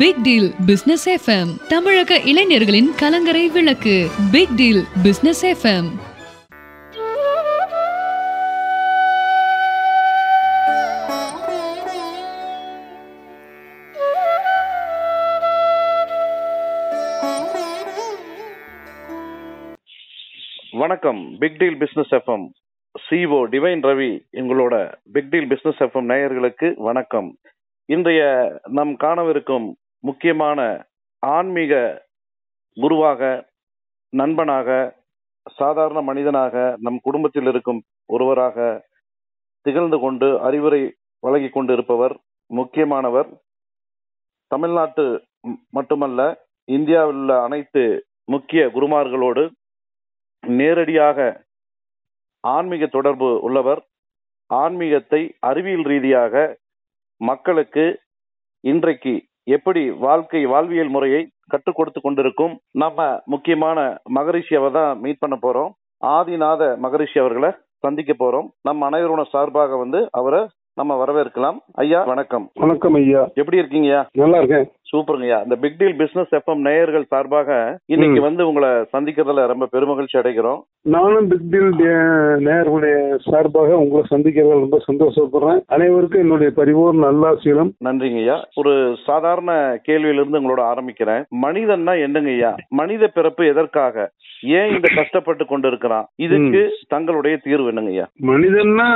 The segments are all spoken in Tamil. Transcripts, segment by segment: Big deal business F M தமிழக இளைஞர்களின் கலங்கரை விளக்கு. Big deal business F M. வணக்கம். Big deal business F M CEO divine Ravi எங்களோட big deal business F M நேயர்களுக்கு வணக்கம். இன்றைய நாம் காணவிருக்கும் முக்கியமான ஆன்மீக குருவாக, நண்பனாக, சாதாரண மனிதனாக, நம் குடும்பத்தில் இருக்கும் ஒருவராக திகழ்ந்து கொண்டு அறிவுரை வழங்கி கொண்டு இருப்பவர், முக்கியமானவர், தமிழ்நாட்டு மட்டுமல்ல இந்தியாவில் உள்ள அனைத்து முக்கிய குருமார்களோடு நேரடியாக ஆன்மீக தொடர்பு உள்ளவர், ஆன்மீகத்தை அறிவியல் ரீதியாக மக்களுக்கு இன்றைக்கு எப்படி வாழ்வியல் முறையை கற்றுக் கொடுத்து கொண்டிருக்கும் நம்ம முக்கியமான மகரிஷி அவர் தான் மீட் பண்ண போறோம். ஆதிநாத மகரிஷி அவர்களை சந்திக்க போறோம். நம்ம அனைவரோட சார்பாக அவரை நம்ம வரவேற்கலாம். ஐயா வணக்கம். வணக்கம் ஐயா, எப்படி இருக்கீங்கய்யா? நல்லா இருக்கேன். சூப்பருங்கய்யா. இந்த big deal business F M நேயர்கள் சார்பாக இன்னைக்கு உங்களை சந்திக்கிறதுல ரொம்ப பெருமகிழ்ச்சி அடைகிறோம். நானும் பிக் டீல் நேயர்களுடைய சார்பாக உங்களை சந்திக்கிறதுல ரொம்ப சந்தோஷப்படுறேன். அனைவருக்கும் என்னுடைய பரிபூர்ண நல்லாசீலம். நன்றிங்கய்யா. ஒரு சாதாரண கேள்வியிலிருந்து உங்களோட ஆரம்பிக்கிறேன். மனிதன்னா என்னங்கய்யா? மனித பிறப்பு எதற்காக, ஏன் இந்த கஷ்டப்பட்டு கொண்டு இருக்கிறான், இதுக்கு தங்களுடைய தீர்வு என்னங்கய்யா? மனிதன்னா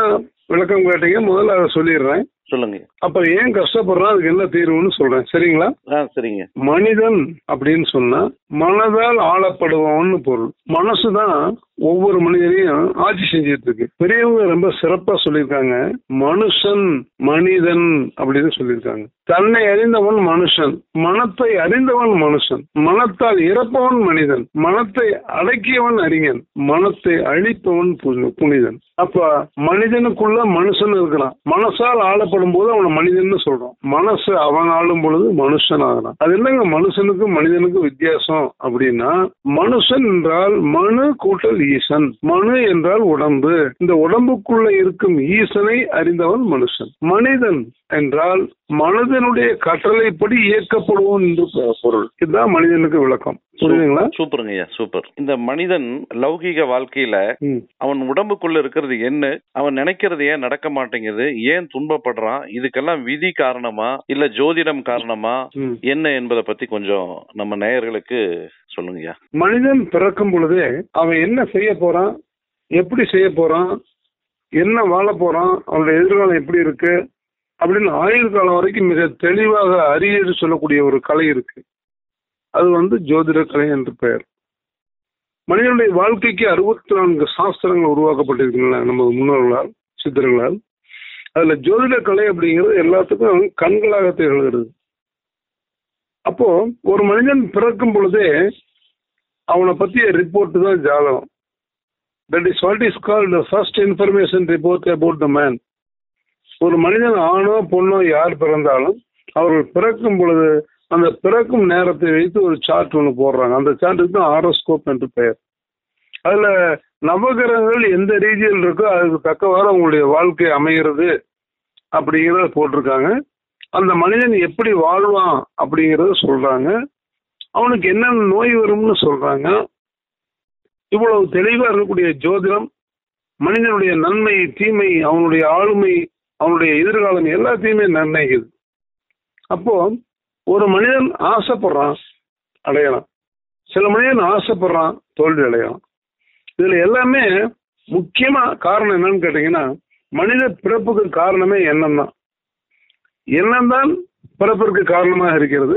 விளக்கம் கேட்டீங்க, முதல்ல அதை சொல்லிடுறேன். சொல்லுங்க. அப்ப ஏன் கஷ்டப்படுறோம், அதுக்கு என்ன தீர்வுன்னு சொல்றேன். சரிங்களா? சரிங்க. மனிதன் அப்படின்னு சொன்னா மனதால் ஆளப்படுவான்னு பொருள். மனசுதான் ஒவ்வொரு மனிதனையும் ஆட்சி செஞ்சிட்டு இருக்கு. பெரியவங்க ரொம்ப சிறப்பா சொல்லியிருக்காங்க, மனுஷன் மனிதன் அப்படின்னு சொல்லியிருக்காங்க. தன்னை அறிந்தவன் மனுஷன், மனத்தை அறிந்தவன் மனுஷன், மனத்தால் இறப்பவன் மனிதன், மனத்தை அடக்கியவன் அறிஞன், மனத்தை அழிப்பவன் புனிதன். அப்ப மனிதனுக்குள்ள மனுஷன் இருக்கலாம். மனசால் ஆளப்படும் போது அவனை மனிதன் சொல்றோம், மனசு அவன் ஆளும் பொழுது மனுஷன் ஆகலாம். அது என்னங்க மனுஷனுக்கும் மனிதனுக்கும் வித்தியாசம் அப்படின்னா, மனுஷன் என்றால் மனு கூட்டல் ஈசன், மனு என்றால் உடம்பு, இந்த உடம்புக்குள்ள இருக்கும் ஈசனை அறிந்தவன் மனுஷன். மனிதன் என்றால் மனதனுடைய கட்டளைப்படி இயக்கப்படுவோம் என்று பொருள். இதுதான் மனிதனுக்கு விளக்கம். புரியுதுங்களா? சூப்பருங்கய்யா, சூப்பர். இந்த மனிதன் லௌகீக வாழ்க்கையில அவன் உடம்புக்குள்ள இருக்கிறது என்ன, அவன் நினைக்கிறது ஏன் நடக்க மாட்டேங்குது, ஏன் துன்பப்படுறான், இதுக்கெல்லாம் விதி காரணமா இல்ல ஜோதிடம் காரணமா என்ன என்பதை பத்தி கொஞ்சம் நம்ம நேயர்களுக்கு சொல்லுங்கய்யா. மனிதன் பிறக்கும் பொழுதே அவன் என்ன செய்ய போறான், எப்படி செய்ய போறான், என்ன வாழ போறான், அவனுடைய எதிர்காலம் எப்படி இருக்கு அப்படின்னு ஆயுள் காலம் வரைக்கும் மிக தெளிவாக அறியறு சொல்லக்கூடிய ஒரு கலை இருக்கு. அது ஜோதிட கலை என்று பெயர். மனிதனுடைய வாழ்க்கைக்கு 64 சாஸ்திரங்கள் உருவாக்கப்பட்டிருக்கின்றன நமது முன்னோர்களால், சித்தர்களால். அதுல ஜோதிட கலை அப்படிங்கிறது எல்லாத்துக்கும் கண்களாக திகழ்கிறது. அப்போ ஒரு மனிதன் பிறக்கும் பொழுதே அவனை பற்றிய ரிப்போர்ட் தான் ஜாதகம். That is what is called the first information report about the man. ஒரு மனிதன் ஆணோ பொண்ணோ யார் பிறந்தாலும் அவர்கள் பிறக்கும் பொழுது அந்த பிறக்கும் நேரத்தை வைத்து ஒரு சார்ட் ஒன்று போடுறாங்க. அந்த சார்ட்டுக்கு தான் ஹாரோஸ்கோப் என்று பெயர். அதுல நவகிரகங்கள் எந்த ரீதியில் இருக்கோ அதுக்கு தக்கவாறு அவங்களுடைய வாழ்க்கை அமைகிறது அப்படிங்கிறத போட்டிருக்காங்க. அந்த மனிதன் எப்படி வாழ்வான் அப்படிங்கிறத சொல்றாங்க. அவனுக்கு என்னென்ன நோய் வரும்னு சொல்றாங்க. இவ்வளவு தெளிவா இருக்கக்கூடிய ஜோதிடம் மனிதனுடைய நன்மை தீமை, அவனுடைய ஆளுமை, அவனுடைய எதிர்காலம் எல்லாத்தையுமே நிர்ணயிக்குது. அப்போ ஒரு மனிதன் ஆசைப்படுறான், அடையலாம். சில மனிதன் ஆசைப்படுறான், தோல்வி அடையலாம். இதுல எல்லாமே முக்கியமா காரணம் என்னன்னு கேட்டீங்கன்னா, மனித பிறப்புக்கு காரணமே எண்ணம் தான். எண்ணம் தான் பிறப்பிற்கு காரணமாக இருக்கிறது.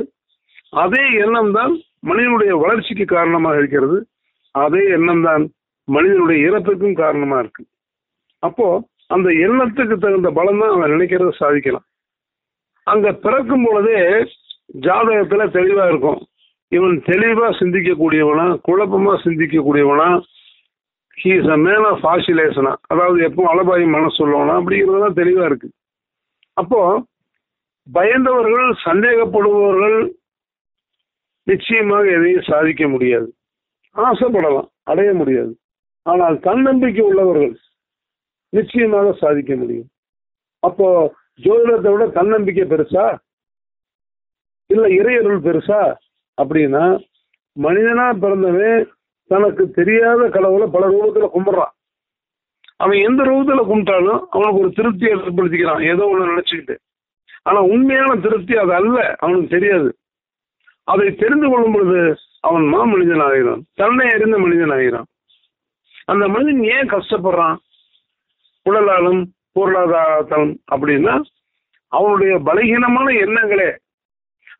அதே எண்ணம் தான் மனிதனுடைய வளர்ச்சிக்கு காரணமாக இருக்கிறது. அதே எண்ணம் தான் மனிதனுடைய இறப்புக்கும் காரணமா இருக்கு. அப்போ அந்த எண்ணத்துக்கு தகுந்த பலம் தான் அவன் நினைக்கிறத சாதிக்கலாம். அங்க பிறக்கும் பொழுதே ஜாதகத்துல தெளிவா இருக்கும். இவன் தெளிவா சிந்திக்கக்கூடியவனா, குழப்பமா சிந்திக்கக்கூடியவனா, ஹீஸ் அ மேன் ஆஃப் ஆசிலேஷனா, அதாவது எப்பவும் அலபாயி மனசு சொல்லவனா அப்படிங்கிறதெல்லாம் தெளிவா இருக்கு. அப்போ பயந்தவர்கள், சந்தேகப்படுபவர்கள் நிச்சயமாக எதையும் சாதிக்க முடியாது. ஆசைப்படலாம், அடைய முடியாது. ஆனால் தன்னம்பிக்கை உள்ளவர்கள் நிச்சயமாக சாதிக்க முடியும். அப்போ ஜோதிடத்தை விட தன்னம்பிக்கை பெருசா? இல்லை இறையருள் பெருசா அப்படின்னா, மனிதனா பிறந்தவன் தனக்கு தெரியாத கடவுளை பல ரூபத்துல கும்பிடுறான். அவன் எந்த ரூபத்துல கும்பிட்டாலும் அவனுக்கு ஒரு திருப்தியை ஏற்படுத்திக்கிறான் ஏதோ ஒன்று நினைச்சுக்கிட்டு. ஆனா உண்மையான திருப்தி அது அல்ல, அவனுக்கு தெரியாது. அதை தெரிந்து கொள்ளும் பொழுது அவன் மா மனிதன் ஆகிறான், தன்னை அறிந்த மனிதன் ஆகிறான். அந்த மனிதன் ஏன் கஷ்டப்படுறான் உடலாலும் பொருளாதாரத்தாலும் அப்படின்னா அவனுடைய பலகீனமான எண்ணங்களே.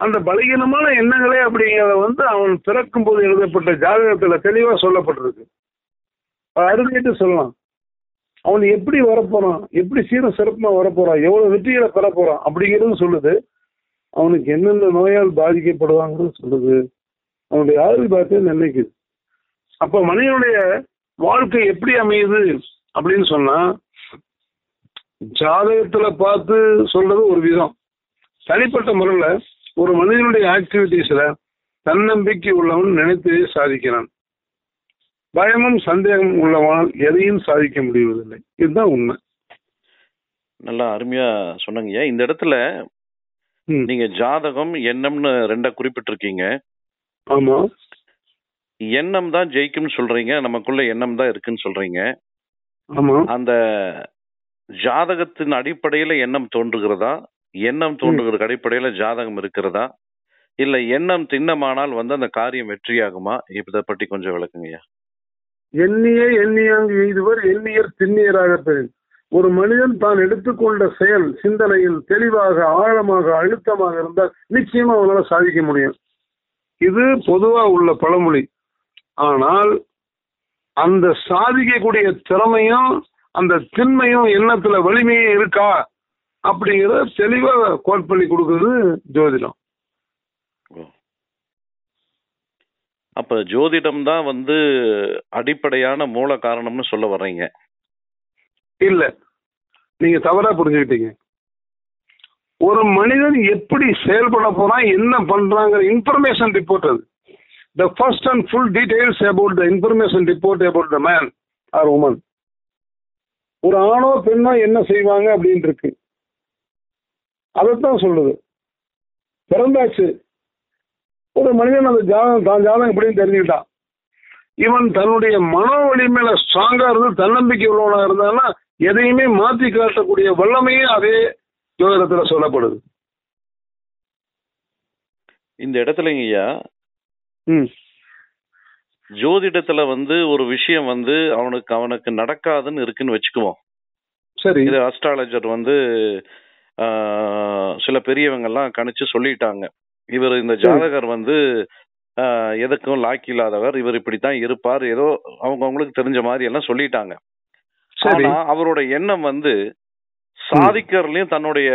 அந்த பலகீனமான எண்ணங்களே அப்படிங்கிறத அவன் பிறக்கும் போது எழுதப்பட்ட ஜாதகத்துல தெளிவா சொல்லப்பட்டிருக்கு. அறுதிட்டு சொல்லலாம் அவன் எப்படி வரப்போறான், எப்படி சீர சிறப்புமா வரப்போறான், எவ்வளவு வெற்றிகளை பெற போறான் அப்படிங்கிறது சொல்லுது. அவனுக்கு எந்தெந்த நோயால் பாதிக்கப்படுவாங்கிறது சொல்லுது. அவனுடைய ஆதிபத்தியத்தை நிர்ணயிக்குது. அப்ப மனிதனுடைய வாழ்க்கை எப்படி அமையுது அப்படின்னு சொன்னா, ஜாதகத்துல பார்த்து சொல்றது ஒரு விதம். தனிப்பட்ட முறையில ஒரு மனிதனுடைய ஆக்டிவிட்டிஸ்ல தன்னம்பிக்கை உள்ளவன் நினைத்து சாதிக்கிறான், பயமும் சந்தேகம் உள்ளவனால் எதையும் சாதிக்க முடிவதில்லை. இதுதான் உண்மை. நல்லா அருமையா சொன்னீங்க. இந்த இடத்துல நீங்க ஜாதகம் எண்ணம்னு ரெண்டா குறிப்பிட்டிருக்கீங்க. ஆமா, எண்ணம் தான் ஜெயிக்கும்னு சொல்றீங்க, நமக்குள்ள எண்ணம் தான் இருக்குன்னு சொல்றீங்க. ஆமா, அந்த ஜாதகத்தின் அடிப்படையில எண்ணம் தோன்றுகிறதா, எண்ணம் தோன்றுகிற அடிப்படையில ஜாதகம் இருக்கிறதா, இல்ல எண்ணம் திண்ணமானால் அந்த காரியம் வெற்றியாகுமா? இதை பற்றி கொஞ்சம் விளக்குங்கய்யா. எண்ணியே எண்ணியாங்கு எய்துவர் எண்ணியர் திண்ணியராக பெறும். ஒரு மனிதன் தான் எடுத்துக்கொண்ட செயல் சிந்தனையில் தெளிவாக ஆழமாக அழுத்தமாக இருந்தால் நிச்சயமா அவனால சாதிக்க முடியும். இது பொதுவா உள்ள பழமொழி. ஆனால் அந்த சாதிக்கக்கூடிய திறமையும் அந்த திண்மையும் எண்ணத்துல வலிமையே இருக்கா அப்படிங்கிறத தெளிவா கோட் பண்ணி கொடுக்குறது ஜோதிடம். அப்ப ஜோதிடம் தான் அடிப்படையான மூல காரணம்னு சொல்ல வர்றீங்க இல்ல? நீங்க தவறா புரிஞ்சுக்கிட்டீங்க. ஒரு மனிதன் எப்படி செயல்பட போறான், என்ன பண்றாங்க, இன்ஃபர்மேஷன் ரிப்போர்ட். அது the first and full details about the information report about the man or woman. ஒரு ஆணோ பெண்ணோ என்ன செய்வாங்க அப்படின்னு இருக்கு, அதைத்தான் சொல்லுது. பிறந்தாச்சு ஒரு மனிதன், அந்த ஜாதகம் தான் ஜாதகம் எப்படின்னு தெரிஞ்சுக்கிட்டான். இவன் தன்னுடைய மனோ வலிமையில ஸ்ட்ராங்கா இருந்து தன்னம்பிக்கை உள்ளவனாக இருந்தான்னா எதையுமே மாற்றி காட்டக்கூடிய வல்லமையே அதே ஜோதிடத்துல சொல்லப்படுது. இந்த இடத்துலங்கய்யா ஜோதிடத்துல ஒரு விஷயம் அவனுக்கு நடக்காதுன்னு இருக்குன்னு வச்சுக்குவோம். சரி, இது அஸ்ட்ராலஜர் சில பெரியவங்க எல்லாம் கணிச்சு சொல்லிட்டாங்க, இவர் இந்த ஜாதகர் எதுக்கும் லாக்கி இல்லாதவர், இவர் இப்படித்தான் இருப்பார், ஏதோ அவங்களுக்கு தெரிஞ்ச மாதிரி எல்லாம் சொல்லிட்டாங்க. ஆனா அவரோட எண்ணம் சாதிக்கிறதுலயும் தன்னுடைய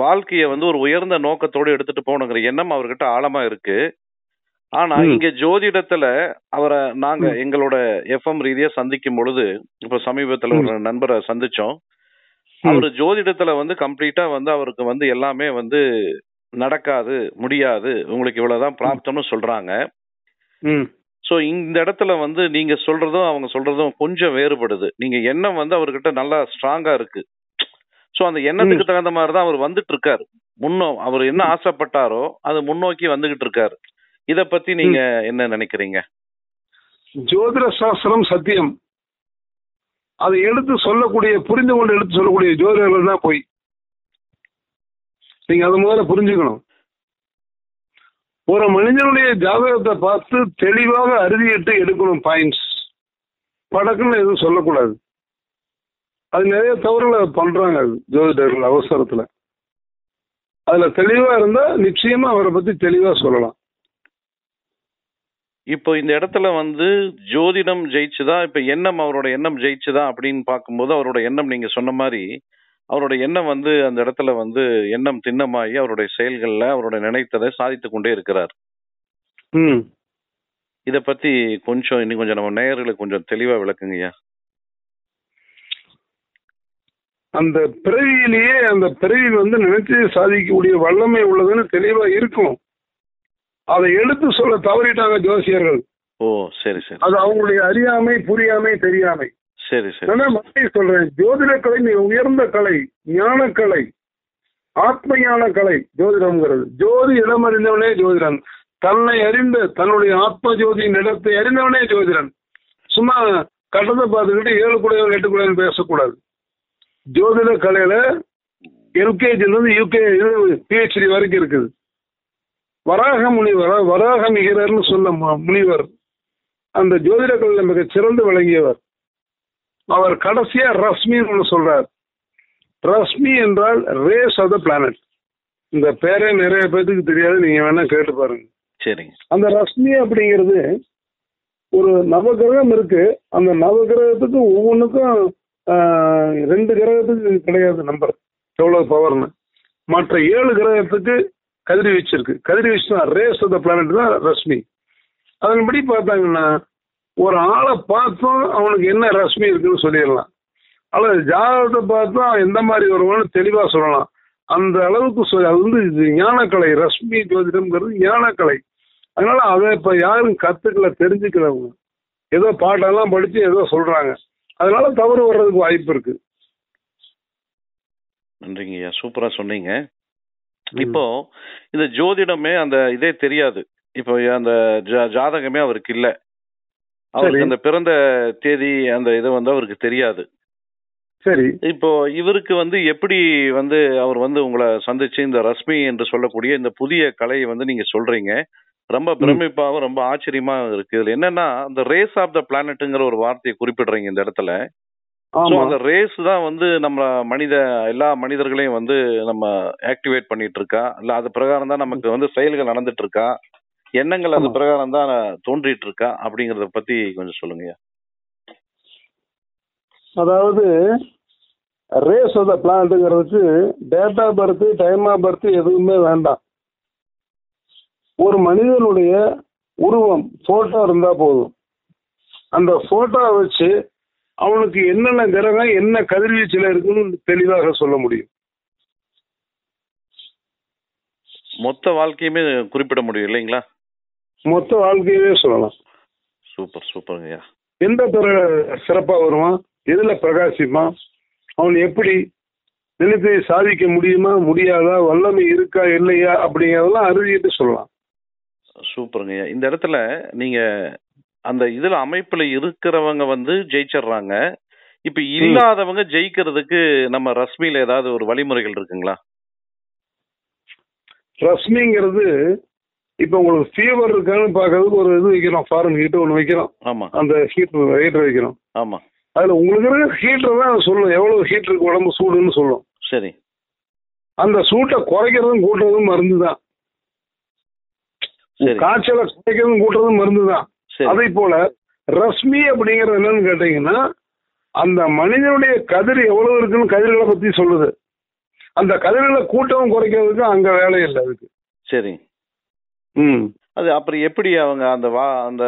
வாழ்க்கைய ஒரு உயர்ந்த நோக்கத்தோடு எடுத்துட்டு போகணுங்கிற எண்ணம் அவர்கிட்ட ஆழமா இருக்கு. ஆனா இங்க ஜோதிடத்துல அவரை நாங்க எங்களோட எஃப்எம் ரீதியா சந்திக்கும் பொழுது, இப்ப சமீபத்துல ஒரு நண்பரை சந்திச்சோம், அவரு ஜோதிடத்துல கம்ப்ளீட்டா அவருக்கு எல்லாமே நடக்காது, முடியாது, உங்களுக்கு இவ்வளவுதான் பிராப்தம்னு சொல்றாங்க. சோ இந்த இடத்துல நீங்க சொல்றதும் அவங்க சொல்றதும் கொஞ்சம் வேறுபடுது. நீங்க எண்ணம் அவர்கிட்ட நல்லா ஸ்ட்ராங்கா இருக்கு. சோ அந்த எண்ணத்துக்கு தகுந்த மாதிரிதான் அவர் வந்துட்டு இருக்காரு. முன்னோ அவர் என்ன ஆசைப்பட்டாரோ அது முன்னோக்கி வந்துகிட்டு இருக்காரு. இத பத்தி நீங்க என்ன நினைக்கிறீங்க? ஜோதிட சாஸ்திரம் சத்தியம், அதை எடுத்து சொல்லக்கூடிய புரிந்து கொண்டு எடுத்து சொல்லக்கூடிய ஜோதிடர்கள் தான் போய் நீங்க அது முதல்ல புரிஞ்சுக்கணும். ஒரு மனிதனுடைய ஜாதகத்தை பார்த்து தெளிவாக அறுதியிட்டு எடுக்கணும் பாயிண்ட்ஸ். படக்குன்னு எதுவும் சொல்லக்கூடாது. அது நிறைய தவறுகளை பண்றாங்க ஜோதிடர்கள் அவசரத்துல. அதுல தெளிவா இருந்தா நிச்சயமா அவரை பத்தி தெளிவா சொல்லலாம். இப்போ இந்த இடத்துல ஜோதிடம் ஜெயிச்சுதா, இப்ப எண்ணம் அவரோட எண்ணம் ஜெயிச்சுதா அப்படின்னு பார்க்கும்போது, அவரோட எண்ணம் நீங்க சொன்ன மாதிரி அவரோட எண்ணம் அந்த இடத்துல எண்ணம் திண்ணமாகி அவருடைய செயல்கள்ல அவரோட நினைத்ததை சாதித்து கொண்டே இருக்கிறார். இத பத்தி கொஞ்சம் இன்னும் கொஞ்சம் நம்ம நேயர்களுக்கு கொஞ்சம் தெளிவா விளக்குங்கய்யா. அந்த பிறவியிலேயே அந்த பிறவி நினைச்சு சாதிக்கக்கூடிய வல்லமை உள்ளதுன்னு தெளிவா இருக்கும். அதை எடுத்து சொல்ல தவறிட்டாங்க ஜோசியர்கள். ஓ சரி சரி, அது அவங்களுடைய அறியாமை, புரியாமை, தெரியாமை. சரி சரி, நான் சொல்றேன், ஜோதிட கலை மிக உயர்ந்த கலை, ஞான கலை. ஆத்மையான கலை ஜோதிடம்ங்கிறது. ஜோதி இடம் அறிந்தவனே ஜோதிடன், தன்னை அறிந்து தன்னுடைய ஆத்ம ஜோதியின் இடத்தை அறிந்தவனே ஜோதிடன். சும்மா கட்டத்தை பார்த்துக்கிட்டு ஏழு கூடையோ எட்டு கூடையோ பேசக்கூடாது. ஜோதிட கலையில எல்கேஜிலிருந்து யூகே பிஹெச்டி வரைக்கும் இருக்குது. வராக முனிவர், வராக நிகரர்னு சொல்ல முனிவர், அந்த ஜோதிட கலையில மிக சிறந்து விளங்கியவர். அவர் கடைசியா ரஷ்மின்னு ஒன்று சொல்றார். ரஷ்மி என்றால் ரேஸ் ஆஃப் த பிளானட். இந்த பேரே நிறைய பேருக்கு தெரியாது, நீங்க வேணா கேட்டு பாருங்க. சரிங்க. அந்த ரஷ்மி அப்படிங்கிறது ஒரு நவகிரகம் இருக்கு. அந்த நவகிரகத்துக்கு ஒவ்வொன்றுக்கும் ரெண்டு கிரகத்துக்கு கிடையாது நம்பர் எவ்வளவு பவர்னு. மற்ற ஏழு கிரகத்துக்கு கதிர்வீச்சு இருக்கு. கதிர்வீச்சு தான் ரேஸ் ஆஃப் த பிளானட் தான் ரஷ்மி. அதன்படி பார்த்தாங்கன்னா ஒரு ஆளை பார்த்தோம் அவனுக்கு என்ன ரஷ்மி இருக்குன்னு சொல்லிடலாம். அல்லது ஜாதகத்தை பார்த்தோம் எந்த மாதிரி வருவான்னு தெளிவாக சொல்லலாம். அந்த அளவுக்கு அது வந்து இது ஞானக்கலை. ரஷ்மி ஜோதிடம்ங்கிறது ஞானக்கலை. அதனால அதை இப்போ யாரும் கற்றுக்கல, தெரிஞ்சுக்கிறவங்க ஏதோ பாட்டெல்லாம் படித்து ஏதோ சொல்கிறாங்க. அதனால தவறு வர்றதுக்கு வாய்ப்பு இருக்கு. நன்றிங்கய்யா, சூப்பராக சொன்னீங்க. இப்போ இந்த ஜோதிடமே அந்த இதே தெரியாது, இப்போ அந்த ஜாதகமே அவருக்கு இல்லை, அவருக்கு அந்த பிறந்த தேதி அந்த இதை வந்து அவருக்கு தெரியாது. சரி, இப்போ இவருக்கு வந்து எப்படி வந்து அவர் வந்து உங்களை சந்திச்சு இந்த ரஷ்மி என்று சொல்லக்கூடிய இந்த புதிய கலையை வந்து நீங்க சொல்றீங்க, ரொம்ப பிரமிப்பாக ரொம்ப ஆச்சரியமா இருக்கு. இதுல என்னன்னா அந்த ரேஸ் ஆஃப் த பிளானட்ங்கிற ஒரு வார்த்தையை குறிப்பிடுறீங்க இந்த இடத்துல. அந்த ரேஸ் தான் வந்து நம்ம எல்லா மனிதர்களையும் வந்து நம்ம ஆக்டிவேட் பண்ணிட்டு இருக்கா, இல்ல அது பிரகாரம் தான் நமக்கு வந்து செயல்கள் நடந்துட்டு இருக்கா, எண்ணங்கள் அது பிரகாரம் தான் தோன்றிட்டு இருக்கா அப்படிங்கறத பத்தி கொஞ்சம் சொல்லுங்க. அதாவது ரேஸ் ஆஃப் த பிளானட்டுங்கிறதுக்கு date of birth, time of birth எதுவுமே வேண்டாம். ஒரு மனிதனுடைய உருவம் போட்டோ இருந்தா போதும். அந்த போட்டோ வச்சு அவனுக்கு என்னென்ன கிரகம் என்ன கதிர்வீச்சில் இருக்குன்னு தெளிவாக சொல்ல முடியும். மொத்த வாழ்க்கையுமே குறிப்பிட முடியும் இல்லைங்களா? மொத்த வாழ்க்கையவே சொல்லலாம். சூப்பர், சூப்பருங்கய்யா. எந்த துறை சிறப்பாக வருவான், எதில் பிரகாசிமா, அவன் எப்படி நினைத்து சாதிக்க முடியுமா முடியாதா, வல்லமை இருக்கா இல்லையா அப்படிங்கிறதெல்லாம் அறிஞ்சிட்டு சொல்லலாம். சூப்பருங்கய்யா. இந்த இடத்துல நீங்கள் அந்த இதில் அமைப்பில் இருக்கிறவங்க வந்து ஜெயிச்சிடுறாங்க. இப்போ இல்லாதவங்க ஜெயிக்கிறதுக்கு நம்ம ரஷ்மியில் ஏதாவது ஒரு வழிமுறைகள் இருக்குங்களா? ரஷ்மிங்கிறது இப்போ உங்களுக்கு ஃபீவர் இருக்கான்னு பார்க்கறதுக்கு ஒரு இது வைக்கிறோம், ஃபாரின் ஹீட்டர் ஒன்று வைக்கிறோம். ஆமாம், அந்த ஹீட்டர் வைக்கிறோம். ஆமாம், அதில் உங்களுக்கு ஹீட்டர் தான் சொல்லும், எவ்வளோ ஹீட்டருக்கு உடம்பு சூடுன்னு சொல்லும். சரி, அந்த சூட்டை குறைக்கிறதும் கூட்டுறதும் மருந்து தான். காய்ச்சலை குறைக்கிறதும் கூட்டுறதும் மருந்து தான். அதே போல ரஷ்மி அப்படிங்கிறது என்னன்னு கேட்டீங்கன்னா அந்த மனிதனுடைய கதிர் எவ்வளவு இருக்குன்னு கதிர்களை பற்றி சொல்லுது. அந்த கதிர்களை கூட்டவும் குறைக்கிறதுக்கு அங்கே வேலை இல்லை அதுக்கு. சரி, ம். அது அப்புறம் எப்படி அவங்க அந்த அந்த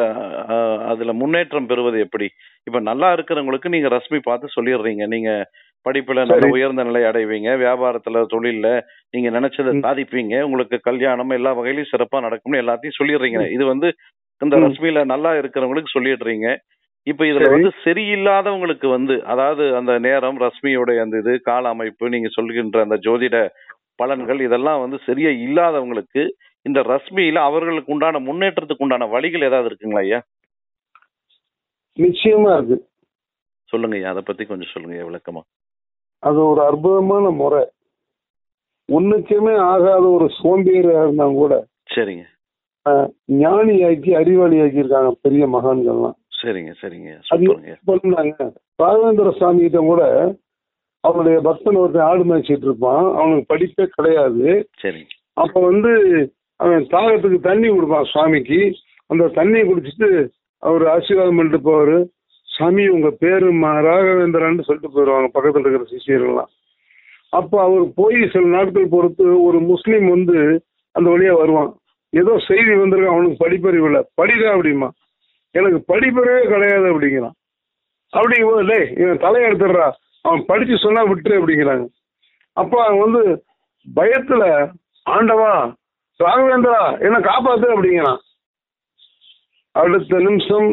அதில் முன்னேற்றம் பெறுவது எப்படி? இப்போ நல்லா இருக்கிறவங்களுக்கு நீங்கள் ரஷ்மி பார்த்து சொல்லிடுறீங்க, நீங்கள் படிப்பில் நல்ல உயர்ந்த நிலை அடைவீங்க, வியாபாரத்தில் தொழிலில் நீங்கள் நினச்சதை சாதிப்பீங்க, உங்களுக்கு கல்யாணம் எல்லா வகையிலையும் சிறப்பாக நடக்கும்னு எல்லாத்தையும் சொல்லிடுறீங்க. இது வந்து இந்த ரஷ்மியில் நல்லா இருக்கிறவங்களுக்கு சொல்லிடுறீங்க. இப்போ இதில் வந்து சரியில்லாதவங்களுக்கு வந்து அதாவது அந்த நேரம் ரஷ்மியோடைய அந்த இது கால அமைப்பு நீங்கள் சொல்கின்ற அந்த ஜோதிட பலன்கள் இதெல்லாம் வந்து சரியா இல்லாதவங்களுக்கு இந்த ரஷ்மியில அவர்களுக்கு உண்டான முன்னேற்றத்துக்கு உண்டான வழிகள் ஏதாவது இருக்குங்களா ஐயா? நிச்சயமா இருக்கு. சொல்லுங்க ஐயா, அதை பத்தி கொஞ்சம் சொல்லுங்க விளக்கமா. அது ஒரு அற்புதமான முறை. ஒண்ணுக்குமே ஆகாத ஒரு சோம்பேறியா இருந்தா கூட சரிங்க ஞானியாக்கி அறிவாளியாக்கி இருக்காங்க பெரிய மகான்கள்லாம். சரிங்க, சரிங்க. ராகவேந்திர சாமி கிட்ட கூட அவனுடைய பக்தன் ஒருத்தன் ஆடு மேய்ச்சிட்டு இருப்பான், அவனுக்கு படிப்பே கிடையாது. சரி, அப்போ வந்து அவன் தாகத்துக்கு தண்ணி கொடுப்பான் சுவாமிக்கு. அந்த தண்ணியை குடிச்சிட்டு அவர் ஆசீர்வாதம் பண்ணிட்டு போவார். சாமி உங்கள் பேரு ராகவேந்திரான்னு சொல்லிட்டு போயிடுவாங்க பக்கத்தில் இருக்கிற சிஷியர்கள்லாம். அப்போ அவர் போய் சில நாட்கள் பொறுத்து ஒரு முஸ்லீம் வந்து அந்த வழியாக வருவான். ஏதோ செய்தி வந்திருக்கான், அவனுக்கு படிப்பறிவு இல்லை. படிதான் அப்படிமா, எனக்கு படிப்பறிவே கிடையாது அப்படிங்கிறான். அப்படிங்கும்போது இல்லை இவன் தலையெடுத்துடுறா, அவன் படித்து சொன்னால் விட்டுரு அப்படிங்கிறாங்க. அப்போ அவன் வந்து பயத்தில் ஆண்டவா ராகவேந்திரா என்ன காப்பாத்து அப்படிங்கிறான். அடுத்த நிமிஷம்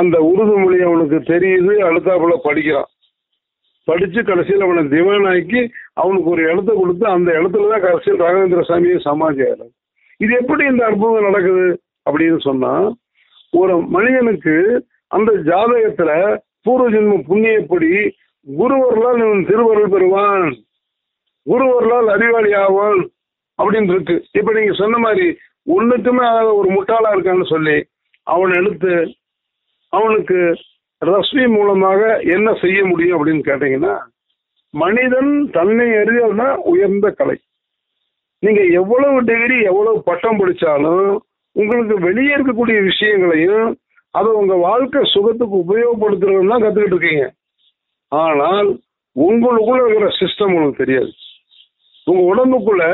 அந்த உருது மொழி அவனுக்கு தெரியுது, அடுத்தாப்புல படிக்கிறான். படிச்சு கடைசியில் அவனை திவானாக்கி அவனுக்கு ஒரு இடத்த கொடுத்து அந்த இடத்துலதான் கடைசியில் ராகவேந்திர சாமியை சமாதியாகிறார். இது எப்படி இந்த அற்புதம் நடக்குது அப்படின்னு சொன்னா, ஒரு மனிதனுக்கு அந்த ஜாதகத்துல பூர்வ ஜென்ம புண்ணியப்படி குருவர்களால் இவன் திருவருள் பெறுவான், குருவர்களால் அறிவாளி ஆவான் அப்படின்னு இருக்கு. இப்ப நீங்க சொன்ன மாதிரி ஒண்ணுக்குமே ஒரு முட்டாளா இருக்கான்னு சொல்லி அவனை எடுத்து அவனுக்கு ரஸ்மி மூலமாக என்ன செய்ய முடியும் அப்படின்னு கேட்டீங்கன்னா, மனிதன் தன்னை அறிதல்னா உயர்ந்த கலை. நீங்க எவ்வளவு டிகிரி எவ்வளவு பட்டம் படிச்சாலும் உங்களுக்கு வெளியே இருக்கக்கூடிய விஷயங்களையும் அதை உங்க வாழ்க்கை சுகத்துக்கு உபயோகப்படுத்துறதுன்னு தான் கத்துக்கிட்டு இருக்கீங்க. ஆனால் உங்களுக்குள்ள இருக்கிற சிஸ்டம் உங்களுக்கு தெரியாது. உங்க உடம்புக்குள்ள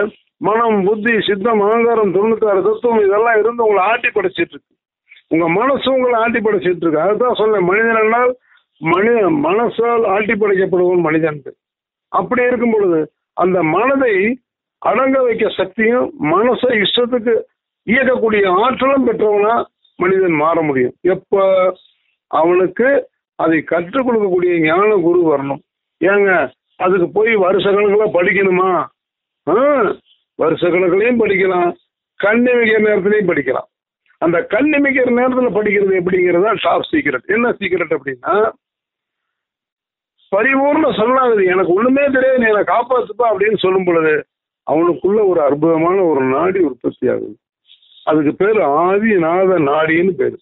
மனம், புத்தி, சித்தம், அகங்காரம், தொண்ணூத்தாறு தத்துவம் இதெல்லாம் இருந்து உங்களை ஆட்டி படைச்சிட்டு இருக்கு. உங்க மனசு உங்களை ஆட்டி படைச்சிட்டு இருக்கு. அதுதான் சொல்ல மனிதனால் மனசால் ஆட்டி படைக்கப்படுவோம் மனிதன். அப்படி இருக்கும் பொழுது அந்த மனதை அடங்க வைக்க சக்தியும் மனசை இஷ்டத்துக்கு இயக்கக்கூடிய ஆற்றலும் பெற்றவனா மனிதன் மாற முடியும். எப்ப அவனுக்கு அதை கற்றுக் கொடுக்கக்கூடிய ஞான குரு வரணும். ஏங்க அதுக்கு போய் வருஷ கணக்குல படிக்கணுமா? வருஷ கணக்குலையும் படிக்கலாம், கண்ணிமிக்கிற நேரத்திலையும் படிக்கலாம். அந்த கண்ணிமிக்கிற நேரத்தில் படிக்கிறது எப்படிங்கிறது தான் டாப் சீக்கிரட். என்ன சீக்கிரட் அப்படின்னா, பரிபூர்ண சரணாகதி, எனக்கு ஒண்ணுமே தெரியாது நீ என்னை காப்பாத்துப்பா அப்படின்னு சொல்லும் பொழுது அவனுக்குள்ள ஒரு அற்புதமான ஒரு நாடி உற்பத்தி ஆகுது. அதுக்கு பேரு ஆதிநாத நாடின்னு பேரு,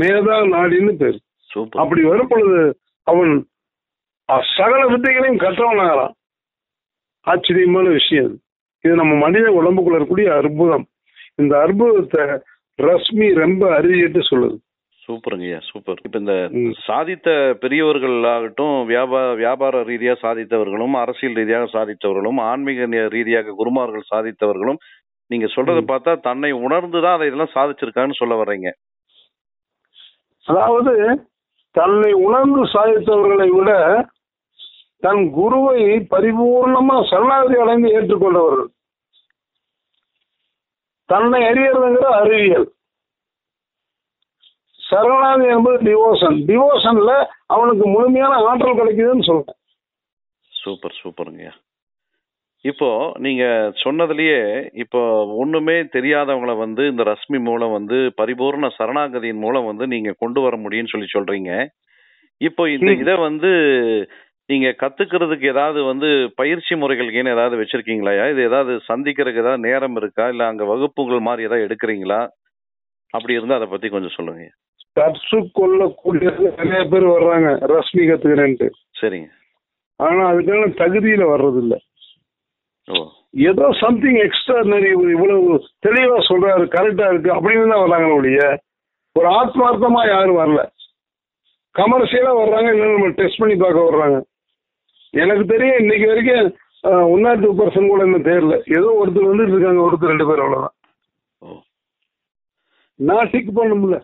மேதா நாடின்னு பேரு. அப்படி வரும் பொழுது அவன் சகல வித்தைகளையும் கற்றவனாகிறான். ஆச்சரியமான விஷயம் அது. இது நம்ம மனித உடம்புக்குள்ள இருக்கக்கூடிய அற்புதம். இந்த அற்புதத்தை ரஷ்மி ரொம்ப அறிவிட்டு சொல்லுது. சூப்பருங்கய்யா, சூப்பர். இப்ப இந்த சாதித்த பெரியவர்கள் ஆகட்டும், வியாபார ரீதியாக சாதித்தவர்களும், அரசியல் ரீதியாக சாதித்தவர்களும், ஆன்மீக ரீதியாக குருமார்கள் சாதித்தவர்களும், நீங்க சொல்றத பார்த்தா தன்னை உணர்ந்துதான் அதை இதெல்லாம் சாதிச்சிருக்கான்னு சொல்ல வர்றீங்க. அதாவது தன்னை உணர்ந்து சாதித்தவர்களை விட தன் குருவை பரிபூர்ணமா சரணாகதி அடைந்து ஏற்றுக்கொண்டவர்கள். தன்னை அறியறதுங்கிற அறிவியல், சரணாகதி என்பது டிவோஷன். டிவோஷன்ல அவனுக்கு முழுமையான ஆற்றல் கிடைக்குதுன்னு சொல்றேன். சூப்பர், சூப்பருங்க. இப்போ நீங்க சொன்னதுலயே இப்போ ஒண்ணுமே தெரியாதவங்களை வந்து இந்த ரஷ்மி மூலம் வந்து பரிபூர்ண சரணாகதியின் மூலம் வந்து நீங்க கொண்டு வர முடியும்னு சொல்லி சொல்றீங்க. இப்போ இந்த இதை வந்து நீங்க கத்துக்கிறதுக்கு ஏதாவது வந்து பயிற்சி முறைகளுக்கு ஏன்னு ஏதாவது வச்சிருக்கீங்களா? இது ஏதாவது சந்திக்கிறதுக்கு ஏதாவது நேரம் இருக்கா, இல்ல அங்க வகுப்புகள் மாதிரி ஏதாவது எடுக்கிறீங்களா? அப்படி இருந்தா அதை பத்தி கொஞ்சம் சொல்லுங்க. கற்றுக்கொள்ளக்கூடிய நிறைய பேர் வர்றாங்க ரஷ்மி கத்துக்கிறேன்ட்டு. சரிங்க. ஆனா அதுக்கான தகுதியில வர்றது இல்லை. ஏதோ சம்திங் எக்ஸ்ட்ரானரி, இவ்வளவு தெளிவா சொல்றாரு, கரெக்டா இருக்கு அப்படின்னு தான் வர்றாங்க ஒழிய ஒரு ஆத்மார்த்தமா யாரும் வரல. கமர்ஷியலா வர்றாங்க, இல்லைன்னு நம்ம டெஸ்ட் பண்ணி பார்க்க வர்றாங்க. எனக்கு தெரியும் இன்னைக்கு வரைக்கும் 1 or 2% கூட என்ன தெரியல. ஏதோ ஒருத்தர் வந்துட்டு இருக்காங்க, ஒருத்தர் 2 பேர், அவ்வளவுதான். நான் டிக் பண்ண முடியல.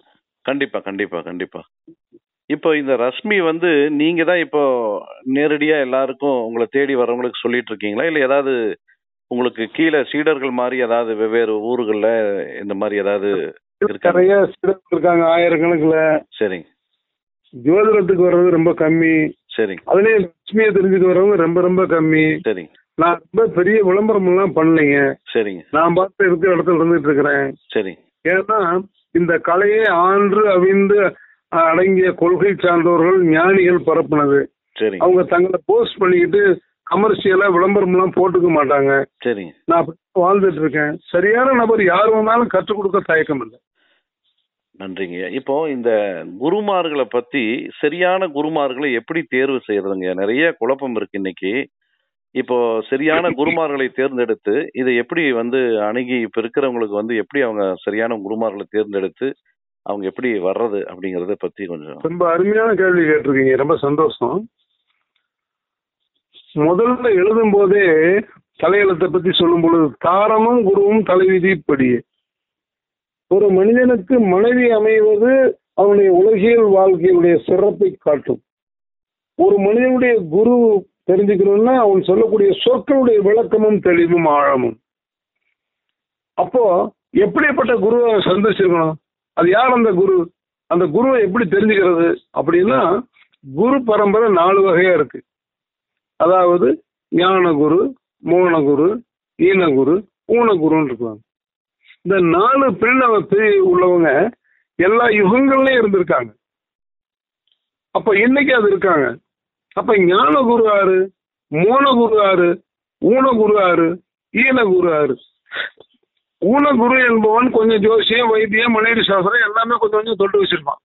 கண்டிப்பா கண்டிப்பா கண்டிப்பா. இப்போ இந்த ரஷ்மி வந்து நீங்க தான் இப்போ நேரடியா எல்லாருக்கும் உங்களை தேடி வரவங்களுக்கு சொல்லிட்டு இருக்கீங்களா, இல்ல ஏதாவது உங்களுக்கு கீழே சீடர்கள் மாதிரி ஏதாவது வெவ்வேறு ஊர்கள்ல இந்த மாதிரி ஏதாவது நிறைய சீடர்கள் இருக்காங்க 1000 கணக்குல? சரிங்க. ஜோதிடத்துக்கு வர்றது ரொம்ப கம்மி. சரிங்க. அதுலயே லட்சுமியை தெரிஞ்சுட்டு வர்றது ரொம்ப ரொம்ப கம்மி. சரிங்க. நான் ரொம்ப பெரிய விளம்பரம் எல்லாம் பண்ணலைங்க. சரிங்க. நான் பார்த்து இருக்கிற இடத்துல இருந்துட்டு இருக்கிறேன். சரி. ஏன்னா இந்த கலையை ஆண்டு அவிழ்ந்து அடங்கிய கொள்கை சார்ந்தவர்கள் ஞானிகள் பரப்புனது. அவங்க தங்களை போஸ்ட் பண்ணிக்கிட்டு கமர்ஷியலா விளம்பரம் எல்லாம் போட்டுக்க மாட்டாங்க. நான் வாழ்ந்துட்டு இருக்கேன். சரியான நபர் யாரு வேணாலும் கற்றுக் கொடுக்க தயக்கம் இல்லை. நன்றிங்க. இப்போ இந்த குருமார்களை பத்தி, சரியான குருமார்களை எப்படி தேர்வு செய்யறதுங்க? நிறைய குழப்பம் இருக்கு இன்னைக்கு. இப்போ சரியான குருமார்களை தேர்ந்தெடுத்து இதை எப்படி வந்து அணுகி இப்ப இருக்கிறவங்களுக்கு வந்து எப்படி அவங்க சரியான குருமார்களை தேர்ந்தெடுத்து அவங்க எப்படி வர்றது அப்படிங்கறத பத்தி கொஞ்சம். ரொம்ப அருமையான கேள்வி கேட்டிருக்கீங்க, ரொம்ப சந்தோஷம். முதல்ல எழுதும் போதே தலையெழுத்தை பத்தி சொல்லும் பொழுது தாரமும் குருவும் தலைவிதிப்படியே. ஒரு மனிதனுக்கு மனைவி அமைவது அவனுடைய உலகியல் வாழ்க்கையுடைய சிறப்பை காட்டும். ஒரு மனிதனுடைய குரு தெரிஞ்சுக்கணும்னா அவன் சொல்லக்கூடிய சொற்களுடைய விளக்கமும் தெளிவும் ஆழமும். அப்போ எப்படிப்பட்ட குருவை சந்திச்சிருக்கணும், அது யார் அந்த குரு, அந்த குருவை எப்படி தெரிஞ்சுக்கிறது அப்படின்னா, குரு பரம்பரை 4 வகையா இருக்கு. அதாவது ஞானகுரு, மோனகுரு, ஈனகுரு, ஊனகுருன்னு இருக்காங்க. இந்த 4 பிரிணவத்து உள்ளவங்க எல்லா யுகங்கள்லயும் இருந்திருக்காங்க. அப்ப இன்னைக்கு அது இருக்காங்க. அப்ப ஞானகுரு ஆறு, மோனகுரு ஆறு, ஊனகுரு ஆறு, ஈனகுரு ஆறு. ஊனகுரு என்பவன் கொஞ்சம் ஜோசியம், வைத்தியம், மனைவி சாஸ்திரம் எல்லாமே கொஞ்சம் கொஞ்சம் தொட்டு வச்சிருப்பான்.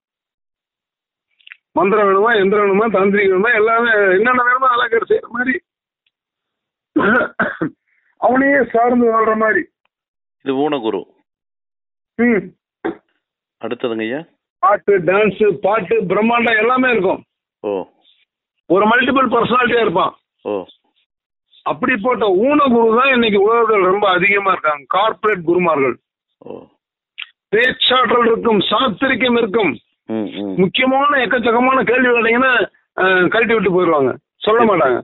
மந்திரம் வேணுமா, எந்திரம் வேணுமா, தாந்திரிகம் வேணுமா, எல்லாமே என்னென்ன வேணுமா அழகர் செய்யற மாதிரி அவனையே சார்ந்து வாழ்ற மாதிரி. இது ஊனகுரு. அடுத்ததுங்கய்யா பாட்டு, டான்ஸ், பாட்டு, பிரம்மாண்டம் எல்லாமே இருக்கும். ஓ, ஒரு மல்டிபிள் பர்சனாலிட்டியா இருப்பான். ஓ, அப்படிப்பட்ட ஊனகுரு தான் இன்னைக்கு உலகத்தில் ரொம்ப அதிகமா இருக்காங்க, கார்பரேட் குருமார்கள். பேச்சாற்றல் இருக்கும், சாத்திரிக்கம் இருக்கும். முக்கியமான எக்கச்சக்கமான கேள்வி கேட்டீங்கன்னா கழட்டி விட்டு போயிடுவாங்க, சொல்ல மாட்டாங்க.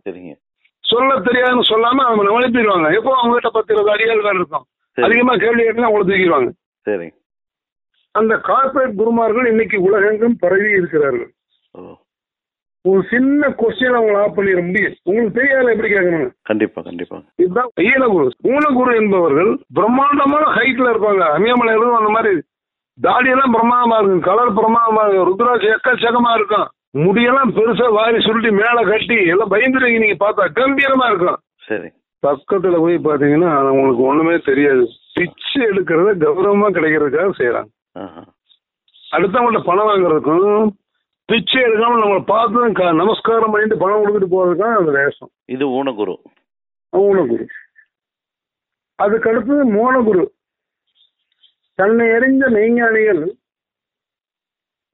சொல்ல தெரியாதுன்னு சொல்லாம அவங்க நினைப்பிடுவாங்க. எப்போ அவங்க கிட்ட 10-20 அடிகள் வேலை இருக்கும், அதிகமா கேள்வி கேட்டா அவங்கள தூக்கிடுவாங்க. சரி, அந்த கார்பரேட் குருமார்கள் இன்னைக்கு உலகெங்கும் பரவி இருக்கிறார்கள். ஒரு சின்ன கொஸ்டின் அவங்க ஆஃப் பண்ணிட முடியும். உங்களுக்கு தெரியாத எப்படி கேட்கணுங்க. கண்டிப்பா கண்டிப்பா. இதுதான் ஈனகுரு. ஊனகுரு என்பவர்கள் பிரம்மாண்டமான ஹைட்ல இருப்பாங்க. அமியமலையிலும் அந்த மாதிரி தாடியெல்லாம் பிரமாதமா இருக்கும், கலர் பிரமாதமா இருக்கும், ருத்ராட்சி எக்கச்சக்கமா இருக்கும், முடியெல்லாம் பெருசா வாரி சுருட்டி மேல கட்டி எல்லாம் பயந்துருவீங்க நீங்க பார்த்தா, கம்பீரமா இருக்கும். சரி, பக்கத்துல போய் பாத்தீங்கன்னா உங்களுக்கு ஒண்ணுமே தெரியாது. பிச்சு எடுக்கிறத கௌரவமா கிடைக்கிறதுக்காக செய்யறாங்க. அடுத்தவங்கள்ட்ட பணம் வாங்குறதுக்கும் பிச்சை எடுக்காம நம்மளை பார்த்து நமஸ்காரம் பண்ணிட்டு பணம் கொடுத்துட்டு போறதுக்கான அது வேஷம். இது ஊனகுரு. ஊனகுரு. அதுக்கடுத்து மோனகுரு. தன்னை எறிஞ்ச மெய்ஞானிகள்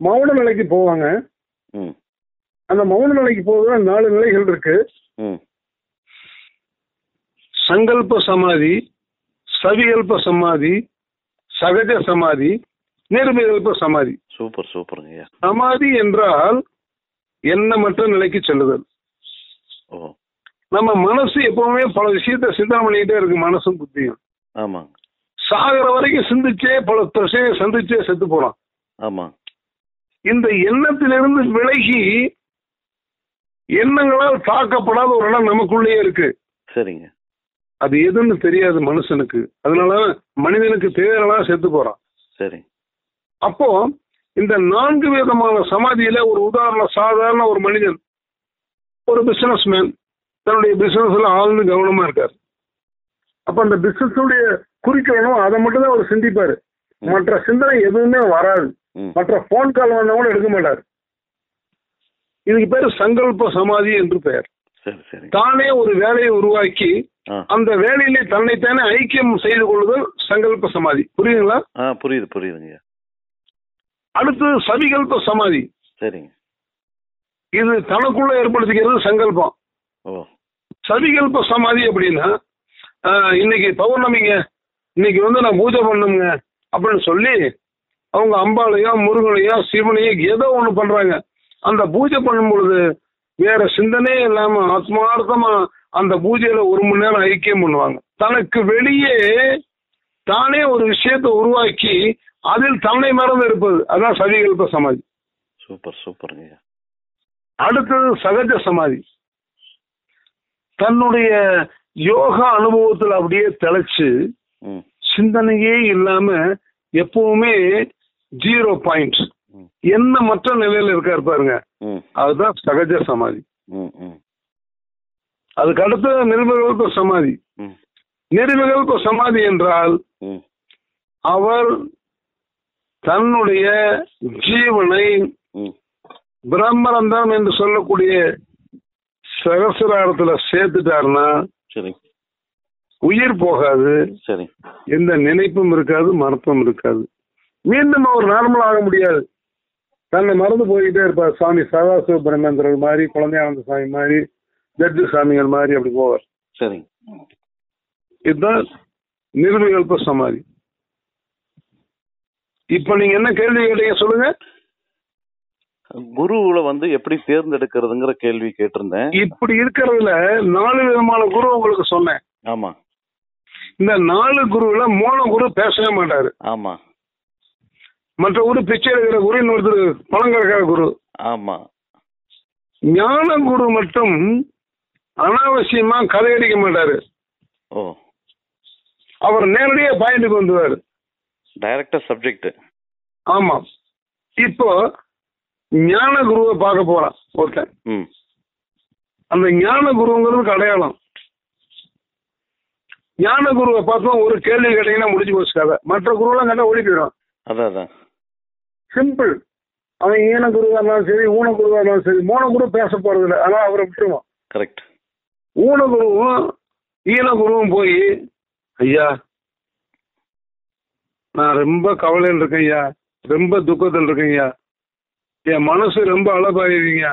மௌன நிலைக்கு போவாங்க. அந்த மௌன நிலைக்கு போவதுல 4 நிலைகள் இருக்கு. சங்கல்ப சமாதி, சவிகல்ப சமாதி, சகஜ சமாதி, நிர்விகல்ப சமாதி. Super super. சமாதி என்றால் எண்ணமற்ற நிலைக்கு செல்லுதல். நம்ம மனசு எப்பவுமே பல விஷயத்த சிந்தனை பண்ணிக்கிட்டே இருக்கு, மனசும் புத்தியும். ஆமா, சாகர வரைக்கும் சிந்திச்சே பல பிரச்சனையை சந்திச்சே செத்து போறான். ஆமா, இந்த எண்ணத்திலிருந்து விலகி எண்ணங்களால் தாக்கப்படாத ஒரு இடம் நமக்குள்ளேயே இருக்கு. சரிங்க. அது எதுன்னு தெரியாது மனுஷனுக்கு. அதனால மனிதனுக்கு தேவையான செத்து போறான். சரி, அப்போ இந்த 4 விதமான சமாதியில ஒரு உதாரணம், சாதாரண ஒரு மனிதன், ஒரு பிசினஸ் மேன், தன்னுடைய பிசினஸ்ல ஆழ்ந்து கவனமா இருக்காரு. அப்ப அந்த பிசினஸுடைய குறிக்கணும் அதை மட்டும் தான் அவர் சிந்திப்பாரு. மற்ற சிந்தனை எதுவுமே வராது. மற்ற போன் கால் வந்தா கூட எடுக்க மாட்டார். இதுக்கு பேரு சங்கல்ப சமாதி என்று பெயர். தானே ஒரு வேலையை உருவாக்கி அந்த வேலையிலே தன்னைத்தானே ஐக்கியம் செய்து கொள்ளுதல் சங்கல்ப சமாதி. புரியுதுங்களா? புரியுது புரியுதுங்க. அடுத்து சவிகல்ப சமாதி. சரிங்க. இது தனக்குள்ள ஏற்படுத்திக்கிறது சங்கல்பம். சவிகல்ப சமாதி அப்படின்னா இன்னைக்கு பௌர்ணமிங்க, இன்னைக்கு வந்து நான் பூஜை பண்ணுங்க அப்படின்னு சொல்லி அவங்க அம்பாலையோ முருகனையோ சிவனையோ ஏதோ ஒன்று பண்றாங்க. அந்த பூஜை பண்ணும் பொழுது வேற சிந்தனையே இல்லாம ஆத்மார்த்தமா அந்த பூஜையில 1 மணி நேரம் ஐக்கியம் பண்ணுவாங்க. தனக்கு வெளியே தானே ஒரு விஷயத்தை உருவாக்கி அதில் தன்னை மறந்து இருப்பது, அதான் சவிகல்ப சமாதி. சூப்பர் சூப்பருங்க. அடுத்தது சகஜ சமாதி. தன்னுடைய யோகா அனுபவத்தில் அப்படியே திளைச்சு சிந்தனையே இல்லாம எப்பவுமே 0 பாயிண்ட் என்ன மற்ற நிலையில இருக்காரு பாருங்க, அதுதான் சகஜ சமாதி. அதுக்கு அடுத்து நிர்விகல்ப சமாதி. நிர்விகல்ப சமாதி என்றால் அவர் தன்னுடைய ஜீவனை பிரம்மரந்தம் என்று சொல்லக்கூடிய சகசிராரத்துல சேர்த்துட்டாருன்னா உயிர் போகாது. சரி, எந்த நினைப்பும் இருக்காது, மறப்பும் இருக்காது. மீண்டும் அவர் நார்மல் ஆக முடியாது. தன்னை மறந்து போய்கிட்டே இருப்பார். சுவாமி சதாசிவ பிரம்மேந்திரர் மாதிரி, குழந்தை ஆனந்த சாமி மாதிரி, ஜட்டு சாமிகள் மாதிரி அப்படி போவார். சரி, இதுதான் நிர்விகல்ப சமாதி. இப்ப நீங்க என்ன கேள்வி கேட்டீங்க சொல்லுங்க? குருவுல வந்து எப்படி தேர்ந்தெடுக்கிறதுங்கிற கேள்வி கேட்டிருந்தேன். இப்படி இருக்கிறதுல 4 விதமான குரு உங்களுக்கு சொன்னேன். ஆமா, இந்த 4 குருல மோன குரு பேசவே மாட்டாரு. ஆமா, மற்ற குரு பிச்சை எடுக்கிற குரு, இன்னொருத்தர் பணம் கறக்கிற குரு. ஆமா, ஞான குரு மட்டும் அனாவசியமா கதை அடிக்க மாட்டாரு. ஓ, அவர் நேரடியா பாயிண்ட்டுக்கு வந்துவாரு, டைரக்டா சப்ஜெக்ட். ஆமா, இப்போ ஞான குருவை பார்க்க போறான் ஒருத்தன். அந்த ஞான குருங்கிறது அடையாளம். ஞான குருவை பார்த்தோம், ஒரு கேள்வி கேட்டீங்கன்னா முடிச்சு போச்சு கதை. மற்ற குருவெல்லாம் கேட்டா ஓடி போயிடும். அதான் சிம்பிள். அவன் ஈன குருவா இருந்தாலும் சரி, ஊன குருவா இருந்தாலும் சரி, மூண குரு பேச போறது இல்லை. ஆனா அவரை விட்டுருவான். கரெக்ட். ஊன குருவும் ஈன குருவும் போய், ஐயா நான் ரொம்ப கவலையில் இருக்கேன் ஐயா, ரொம்ப துக்கத்தில் இருக்கேன் ஐயா, என் மனசு ரொம்ப அழபாயிருக்கீங்க,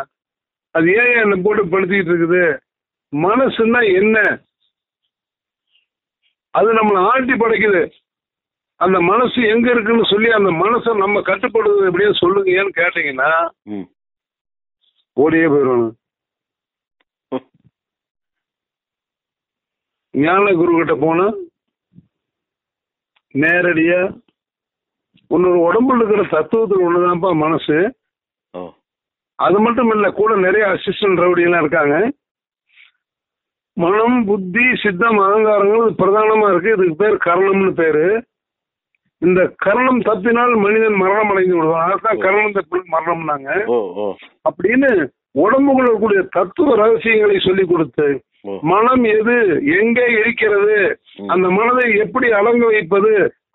அது ஏன் என்னை போட்டு படுத்திக்கிட்டு இருக்குது, மனசுன்னா என்ன, அது நம்மளை ஆழ்த்தி படைக்குது, அந்த மனசு எங்க இருக்குன்னு சொல்லி அந்த மனசை நம்ம கட்டுப்படுவது எப்படின்னு சொல்லுங்க ஏன்னு கேட்டீங்கன்னா ஓடியே போயிடுவாங்க. ஞான குரு கிட்ட போனா நேரடியா உன்னோட உடம்புல இருக்கிற தத்துவத்தில் ஒண்ணுதான்ப்பா மனசு. அது மட்டும் இல்ல, கூட நிறைய அசிஸ்டன்ட் ரவுடி எல்லாம் இருக்காங்க. மனம், புத்தி, சித்தம், அகங்காரங்கள் பிரதானமா இருக்கு. இதுக்கு பேர் கரணம்னு பேரு. இந்த கரணம் தப்பினால் மனிதன் மரணம் அடைந்து விடுவான். அதான் கரணம் தப்பினால் மரணம்னாங்க. அப்படின்னு உடம்புக்குள்ள கூடிய தத்துவ ரகசியங்களை சொல்லி கொடுத்து, மனம் எது, எங்கே இருக்கிறது, அந்த மனதை எப்படி அடங்க வைப்பது,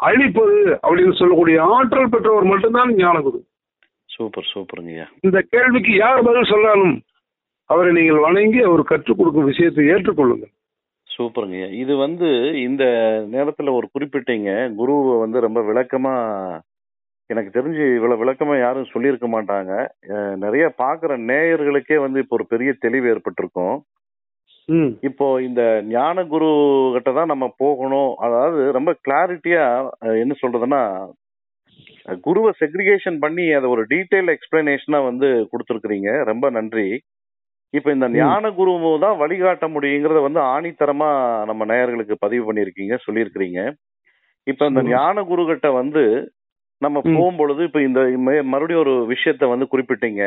அழிப்பது அப்படின்னு சொல்லக்கூடிய ஆற்றல் பெற்றவர் மட்டும்தான் ஞானகுரு. சூப்பர் சூப்பருங்கய்யா. இந்த கேள்விக்கு யார் பதில் சொன்னாலும் அவரை நீங்கள் வணங்கி அவர் கற்றுக் கொடுக்கும் விஷயத்தை ஏற்றுக்கொள்ளுங்கள். சூப்பருங்கய்யா. இது இந்த நேரத்தில் ஒரு குறிப்பிட்டீங்க குருவை ரொம்ப விளக்கமாக, எனக்கு தெரிஞ்சு இவ்வளோ விளக்கமாக யாரும் சொல்லியிருக்க மாட்டாங்க. நிறைய பார்க்குற நேயர்களுக்கே இப்போ ஒரு பெரிய தெளிவு ஏற்பட்டிருக்கும். இப்போ இந்த ஞான குரு கிட்ட தான் நம்ம போகணும். அதாவது ரொம்ப கிளாரிட்டியா என்ன சொல்றதுன்னா, குருவை செக்ரிகேஷன் பண்ணி அதை ஒரு டீட்டெயில் எக்ஸ்பிளனேஷனா கொடுத்துருக்குறீங்க. ரொம்ப நன்றி. இப்போ இந்த ஞான குருவை தான் வழிகாட்ட முடியுங்கிறத ஆணித்தரமா நம்ம நேயர்களுக்கு பதிவு பண்ணியிருக்கீங்க, சொல்லியிருக்கிறீங்க. இப்போ இந்த ஞான குரு கிட்ட நம்ம போகும்பொழுது இப்போ இந்த மறுபடியும் ஒரு விஷயத்த குறிப்பிட்டீங்க,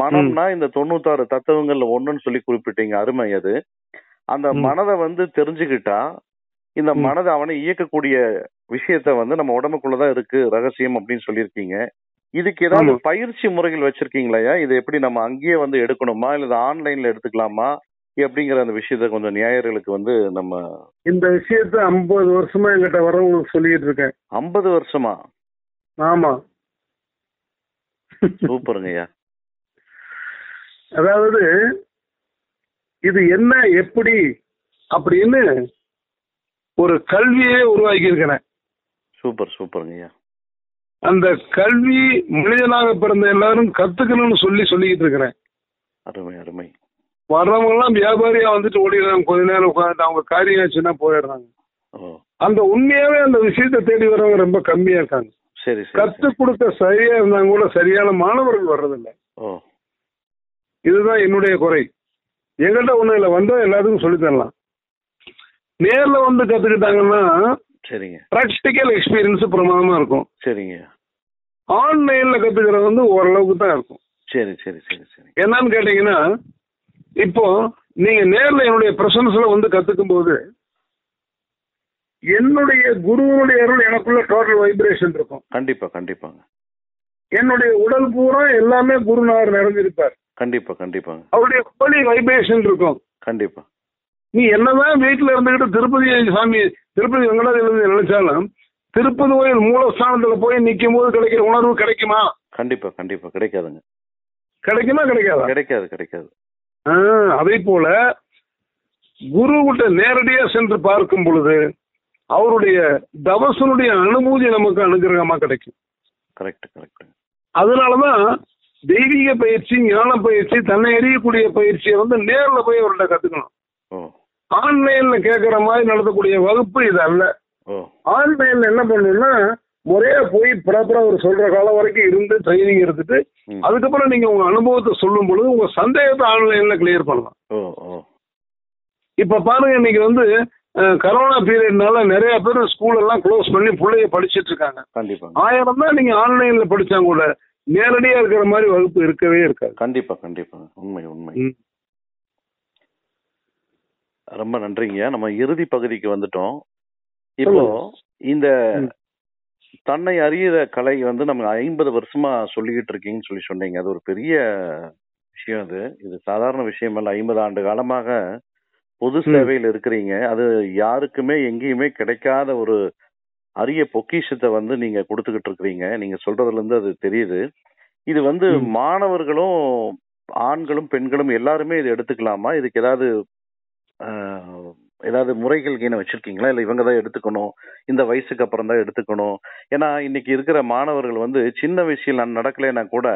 மனம்னா இந்த 96 தத்துவங்கள்ல ஒண்ணுன்னு சொல்லி குறிப்பிட்டீங்க. அருமை. அது அந்த மனதை தெரிஞ்சுக்கிட்டா இந்த மனதை அவனை இயக்கக்கூடிய விஷயத்த நம்ம உடம்புக்குள்ளதான் இருக்கு ரகசியம் அப்படின்னு சொல்லியிருக்கீங்க. இதுக்கு ஏதாவது பயிற்சி முறைகள் வச்சிருக்கீங்களா? இதை எப்படி நம்ம அங்கேயே எடுக்கணுமா இல்ல ஆன்லைன்ல எடுத்துக்கலாமா எப்படிங்கிற அந்த விஷயத்த கொஞ்சம் நியாயர்களுக்கு நம்ம இந்த விஷயத்த 50 வருஷமா என்கிட்ட வரவங்களுக்கு சொல்லிட்டு இருக்கேன். 50 வருஷமா? ஆமா. சூப்பருங்கய்யா. அதாவது இது என்ன, எப்படி அப்படின்னு ஒரு கல்வியே உருவாக்கி இருக்கிறேன். சூப்பர் சூப்பருங்கய்யா. அந்த கல்வி மனிதனாக பிறந்த எல்லாரும் கத்துக்கணும்னு சொல்லிக்கிட்டு இருக்கிறேன். அருமை அருமை. வர்றவங்கெல்லாம் வியாபாரியா ஓடிடுறாங்க, கொஞ்ச நேரம் உட்காந்துட்டு அவங்க காரியம் ஆச்சுன்னா போயிடுறாங்க. அந்த உண்மையாவே அந்த விஷயத்த தேடி வர்றவங்க ரொம்ப கம்மியா இருக்காங்க. கற்றுக் கொடுக்க சரியா இருந்தாங்க கூட சரியான மாணவர்கள் வர்றதில்லை. இதுதான் என்னுடைய குறை. எங்கிட்ட ஒண்ணு இல்ல, வந்தா எல்லாத்துக்கும் சொல்லி தரலாம். நேர்ல கத்துக்கிட்டாங்கன்னா பிராக்டிகல் எக்ஸ்பீரியன்ஸ் பிரமாதமா இருக்கும். சரிங்க. ஆன்லைன்ல கத்துக்கிறது ஓரளவுக்கு தான் இருக்கும். சரி சரி சரி சரி. என்னன்னு கேட்டீங்கன்னா, இப்போ நீங்க நேர்ல என்னுடைய பிரசன்ஸ்ல கத்துக்கும் போது என்னுடைய குருவனுடைய அருள் எனக்குள்ள டோட்டல் வைப்ரேஷன் இருக்கும். கண்டிப்பா கண்டிப்பாங்க. என்னுடைய உடல் பூரா எல்லாமே குருநாதர் நிறைஞ்சிருப்பார். கண்டிப்பா கண்டிப்பாங்க. அவருடைய ஹோலி வைப்ரேஷன் இருக்கும். கண்டிப்பா. நீ என்னதான் வீட்டுல இருந்துகிட்டு திருப்பதி வெங்கடாஜலபதி நினைச்சாலும் திருப்பதி கோயில் மூலஸ்தானத்துல போய் நிக்கும் போது கிடைக்கிற உணர்வு கிடைக்குமா? கண்டிப்பா கண்டிப்பா கிடைக்காதுங்க. கிடைக்குமா? கிடைக்காது கிடைக்காது கிடைக்காது. அதே போல குரு கிட்ட நேரடியா சென்று பார்க்கும் பொழுது அவருடைய தவசனுடைய அனுபூதி நமக்கு அனுகிரகமா கிடைக்கும். Correct correct. அதனாலதான் தெய்வீக பயிற்சி, ஞான பயிற்சி, தன்னை எறியக்கூடிய பயிற்சியை நேர்ல போய் அவர்கிட்ட கத்துக்கணும். ஆன்லைன்ல கேட்கற மாதிரி நடத்தக்கூடிய வகுப்பு இது அல்ல. ஆன்லைன்ல என்ன பண்ணணும்னா முறையா போய் ப்ராப்பரா ஒரு சொல்ற காலம் வரைக்கும் இருந்து ட்ரைனிங் எடுத்துட்டு அதுக்கப்புறம் நீங்க உங்க அனுபவத்தை சொல்லும் பொழுது உங்க சந்தேகத்தை ஆன்லைன்ல கிளியர் பண்ணலாம். இப்ப பாருங்க, இன்னைக்கு கரோனா பீரியட்னால நிறைய பேர் ஸ்கூல் எல்லாம் க்ளோஸ் பண்ணி பிள்ளைய படிச்சிட்டு இருக்காங்க. கண்டிப்பா. 1000 தான் நீங்க ஆன்லைன்ல படிச்சா கூட நேரடியா இருக்கிற மாதிரி வகுப்பு இருக்கவே இருக்காது. கண்டிப்பா கண்டிப்பா. உண்மை உண்மை. ரொம்ப நன்றிங்க. நம்ம இறுதி பகுதிக்கு வந்துட்டோம். இப்போ இந்த தன்னை அறியிற கலை வந்து நம்ம 50 வருஷமா சொல்லிக்கிட்டு இருக்கீங்கன்னு சொல்லி சொன்னீங்க. அது ஒரு பெரிய விஷயம். அது இது சாதாரண விஷயம் அல்ல. 50 ஆண்டு காலமாக பொது சேவையில் இருக்கிறீங்க. அது யாருக்குமே எங்கேயுமே கிடைக்காத ஒரு அரிய பொக்கிஷத்தை வந்து நீங்க கொடுத்துக்கிட்டு இருக்கிறீங்க. நீங்க சொல்றதுல இருந்து அது தெரியுது. இது வந்து மாணவர்களும் ஆண்களும் பெண்களும் எல்லாருமே இது எடுத்துக்கலாமா? இதுக்கு ஏதாவது முறைகள் கீழே வச்சிருக்கீங்களா? இல்லை இவங்க தான் எடுத்துக்கணும், இந்த வயசுக்கு அப்புறம் தான் எடுத்துக்கணும்? ஏன்னா இன்னைக்கு இருக்கிற மாணவர்கள் வந்து சின்ன வயசில் நான் நடக்கலைன்னா கூட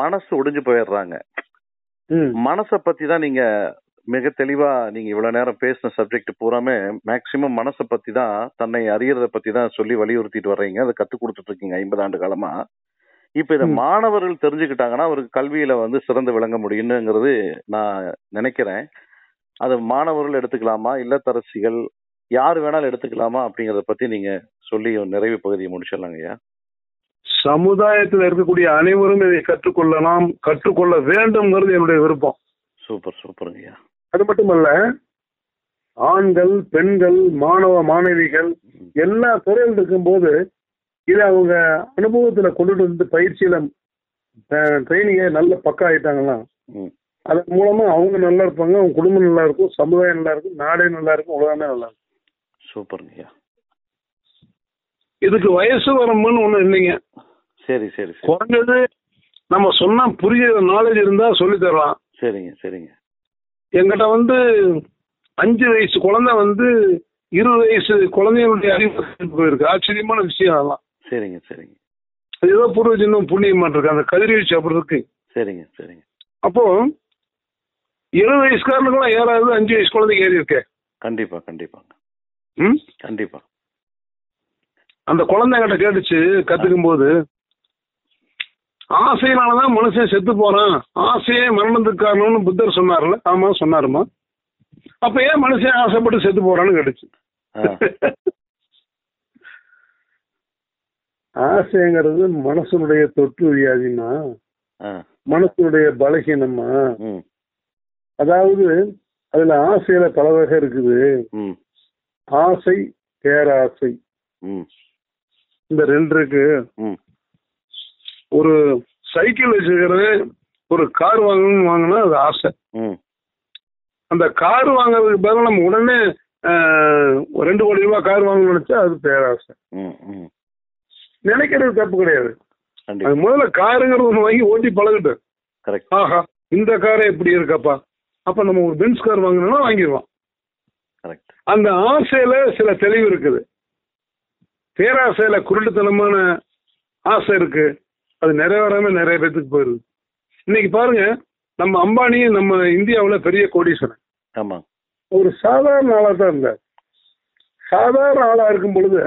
மனசு ஒடிஞ்சு போயிடுறாங்க. மனசை பத்தி தான் நீங்க மிக தெளிவா நீங்க இவ்வளவு நேரம் பேசின சப்ஜெக்ட் பூராமே மேக்சிமம் மனசை பத்தி தான், தன்னை அறியறதை பத்தி தான் சொல்லி வலியுறுத்திட்டு வர்றீங்க. அதை கத்து கொடுத்துட்டு இருக்கீங்க 50 ஆண்டு காலமா. இப்ப இதை மாணவர்கள் தெரிஞ்சுக்கிட்டாங்கன்னா அவருக்கு கல்வியில வந்து சிறந்து விளங்க முடியும்ங்கிறது நான் நினைக்கிறேன். அது மாணவர்கள் எடுத்துக்கலாமா, இல்லத்தரசிகள் யார் வேணாலும் எடுத்துக்கலாமா அப்படிங்கறத பத்தி நீங்க சொல்லி நிறைவு பகுதியை முடிச்சிடலாங்க ஐயா. சமுதாயத்தில் இருக்கக்கூடிய அனைவரும் இதை கற்றுக்கொள்ளலாம், கற்றுக்கொள்ள வேண்டும்ங்கிறது என்னுடைய விருப்பம். சூப்பர் சூப்பருங்க ஐயா. அது மட்டுமல்ல, ஆண்கள் பெண்கள் மாணவ மாணவிகள் எல்லா துறையில் இருக்கும்போது இதை அவங்க அனுபவத்துல கொண்டுட்டு வந்து பயிற்சியில ட்ரைனிங்க நல்ல பக்கம் ஆயிட்டாங்கன்னா அதன் மூலமா அவங்க நல்லா இருப்பாங்க, அவங்க குடும்பம் நல்லா இருக்கும், சமுதாயம் நல்லா இருக்கும், நாடே நல்லா இருக்கும், உலகமே நல்லா இருக்கும். சூப்பருங்க ஐயா. இதுக்கு வயசு வரம்புன்னு ஒண்ணு இல்லைங்க. சரி சரி. குறைஞ்சது நம்ம சொன்னா புரியுற நாலேஜ் இருந்தா சொல்லி தரலாம். சரிங்க சரிங்க. எங்கிட்ட வந்து 5 வயசு குழந்தை வந்து 20 வயசு குழந்தைகளுடைய அறிவு போயிருக்கு. ஆச்சரியமான விஷயம் அதெல்லாம். சரிங்க சரிங்க. அது ஏதோ பூர்வ ஜென்மம் புண்ணியமா இருக்கு, அந்த கதிர்வீச்சு அப்படி இருக்கு. சரிங்க சரிங்க. அப்போ 20 வயசுக்காரனுக்குலாம் ஏறாது, 5 வயசு குழந்தைக்கு ஏறி இருக்கேன். கண்டிப்பா கண்டிப்பாங்க. கண்டிப்பா. அந்த குழந்தை கிட்ட கேட்டுச்சு கத்துக்கும் போது, ஆசையினாலதான் மனுஷன் செத்து போறான், ஆசையே மரணத்துக்கு காரணம்னு புத்தர் சொன்னார்ல. ஆமா சொன்னாருமா. அப்ப ஏன் மனுஷன் ஆசைப்பட்டு செத்து போறான்னு கேட்டுச்சு. ஆசைங்கிறது மனசனுடைய தொற்று வியாதினா, மனசனுடைய பலகீனமா. அதாவது அதுல ஆசையில பல வகை இருக்குது. ஆசை பேராசை இந்த ரெண்டு இருக்கு. ஒரு சைக்கிள் வச்சிருக்கிறது, ஒரு கார் வாங்கணும்னு வாங்கினா அது ஆசை. அந்த கார் வாங்குறதுக்கு பதிலாக நம்ம உடனே 2 கோடி ரூபாய் கார் வாங்கணும்னு நினைச்சா அது பேராசை. நினைக்கிறது தப்பு கிடையாது. அது முதல்ல காருங்கிறது ஒன்று வாங்கி ஓட்டி பழகிட்டு, ஆஹா இந்த காரை எப்படி இருக்கப்பா, அப்ப நம்ம ஒரு பென்ஸ் கார் வாங்கணும்னா வாங்கிடுவோம். அந்த ஆசையில சில தெளிவு இருக்குது, பேராசையில குருட்டுத்தனமான ஆசை இருக்கு. அது நிறைவேறாம நிறைய பேத்துக்கு போயிருது. இன்னைக்கு பாருங்க, நம்ம அம்பானி நம்ம இந்தியாவில் பெரிய கோடீஸ்வரன். ஒரு சாதாரண ஆளா தான் இருந்தார். சாதாரண ஆளா இருக்கும் பொழுது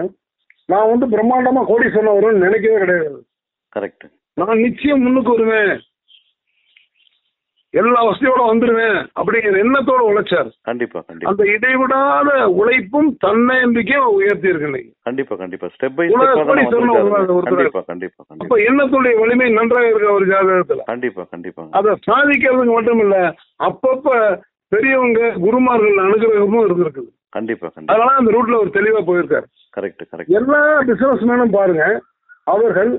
நான் வந்து பிரம்மாண்டமா கோடீஸ்வரன் வரும்னு நினைக்கவே கிடையாது. கரெக்ட். நான் நிச்சயம் முன்னுக்கு வருவேன், எல்லா வசதியோட வந்துருவேன் அப்படிங்கிற எண்ணத்தோட உழைச்சார். கண்டிப்பா கண்டிப்பா. அந்த இடைவிடாத உழைப்பும் தன்னை நம்பிக்கையும் உயர்த்தி இருக்கு. கண்டிப்பா கண்டிப்பா. Step by step. அப்ப எண்ணத்துடைய வலிமை நன்றாக இருக்க ஒரு ஜாதகத்துல. கண்டிப்பா கண்டிப்பா. அதை சாதிக்கிறதுக்கு மட்டும் இல்ல, அப்பப்ப பெரியவங்க குருமார்கள் அனுகிரகமும் இருந்திருக்குது. கண்டிப்பா கண்டிப்பா. அதனால அந்த ரூட்ல ஒரு தெளிவா போயிருக்காரு. Correct correct. எல்லா பிசினஸ் மேனும் பாருங்க, அவர்கள்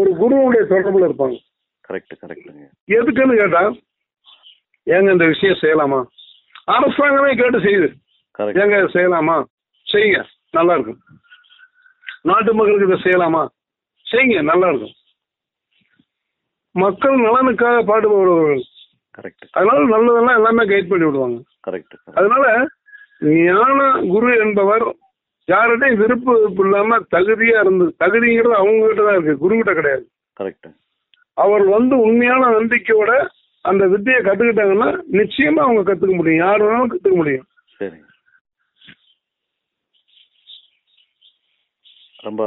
ஒரு குருவுடைய தொடர்புல இருப்பாங்க. கரெக்ட் கரெக்ட்ங்க. எதுக்குன்னு கேட்டா, ஏங்க இந்த விஷயம் செய்யலாமா, அரசாங்கமே கேட்டு செய்யுது, ஏங்க செய்யலாமா, செய்யுங்க நல்லா இருக்கும், நாட்டு மக்களுக்கு இதை செய்யலாமா, செய்யுங்க நல்லா இருக்கும், மக்கள் நலனுக்காக பாடுபடுவார்கள். கரெக்ட். அதனால நல்லதெல்லாம் எல்லாமே கைட் பண்ணி விடுவாங்க. கரெக்ட். அதனால ஞான குரு என்பவர் யார்கிட்டையும் விருப்பம் விருப்பம் இல்லாம தகுதியா இருந்தது. தகுதிங்கிறது அவங்க கிட்டதான் இருக்கு, குரு கிட்ட கிடையாது. கரெக்ட். அவர் வந்து உண்மையான நம்பிக்கையோட அந்த வித்தையை கத்துக்கிட்டாங்கன்னா நிச்சயமா அவங்க கத்துக்க முடியும், யார் வேணாலும் கத்துக்க முடியும். சரி. ரொம்ப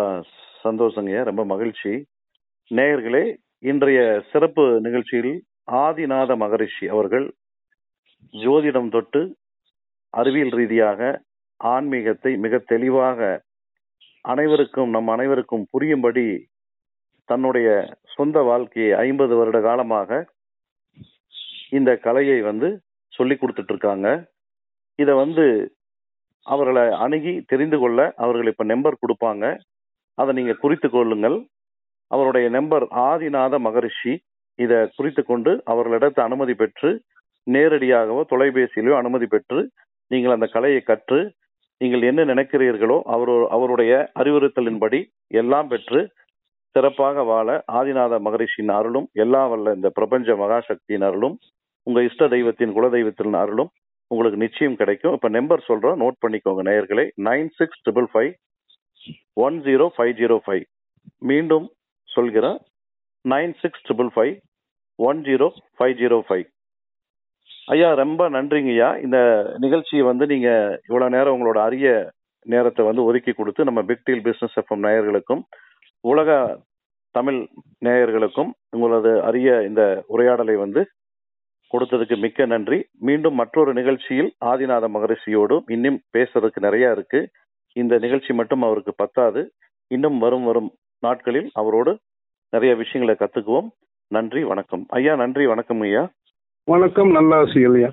சந்தோஷங்க, ரொம்ப மகிழ்ச்சி. நேயர்களே, இன்றைய சிறப்பு நிகழ்ச்சியில் ஆதிநாத மகரிஷி அவர்கள் ஜோதிடம் தொட்டு அறிவியல் ரீதியாக ஆன்மீகத்தை மிக தெளிவாக அனைவருக்கும் நம் அனைவருக்கும் புரியும்படி தன்னுடைய சொந்த வாழ்க்கையை 50 வருட காலமாக இந்த கலையை வந்து சொல்லி கொடுத்துட்டு இருக்காங்க. இதை அவர்களை அணுகி தெரிந்து கொள்ள அவர்கள் இப்போ நம்பர் கொடுப்பாங்க. அதை நீங்கள் குறித்து கொள்ளுங்கள். அவருடைய நம்பர் ஆதிநாத மகரிஷி. இதை குறித்து கொண்டு அவர்களிடத்தை அனுமதி பெற்று நேரடியாகவோ தொலைபேசியிலோ அனுமதி பெற்று நீங்கள் அந்த கலையை கற்று நீங்கள் என்ன நினைக்கிறீர்களோ அவருடைய அறிவுறுத்தலின்படி எல்லாம் பெற்று சிறப்பாக வாழ ஆதிநாத மகரிஷியின் அருளும் எல்லா வல்ல இந்த பிரபஞ்ச மகாசக்தியின் அருளும் உங்கள் இஷ்ட தெய்வத்தின் குலதெய்வத்தின் அருளும் உங்களுக்கு நிச்சயம் கிடைக்கும். இப்போ நம்பர் சொல்கிறோம், நோட் பண்ணிக்கோங்க நேயர்களே. 9655 10505. மீண்டும் சொல்கிறேன், 9655 10505. ஐயா ரொம்ப நன்றிங்கய்யா. இந்த நிகழ்ச்சியை நீங்கள் இவ்வளோ நேரம் உங்களோட அரிய நேரத்தை ஒதுக்கி கொடுத்து நம்ம big deal business F M நேயர்களுக்கும் உலக தமிழ் நேயர்களுக்கும் உங்களது அரிய இந்த உரையாடலை கொடுத்ததுக்கு மிக்க நன்றி. மீண்டும் மற்றொரு நிகழ்ச்சியில் ஆதிநாத மகரிஷியோடு இன்னும் பேசுறதுக்கு நிறையா இருக்கு. இந்த நிகழ்ச்சி மட்டும் அவருக்கு பத்தாது. இன்னும் வரும் நாட்களில் அவரோடு நிறைய விஷயங்களை கத்துக்குவோம். நன்றி, வணக்கம் ஐயா. நன்றி, வணக்கம் ஐயா. வணக்கம், நல்லாசிகள் ஐயா.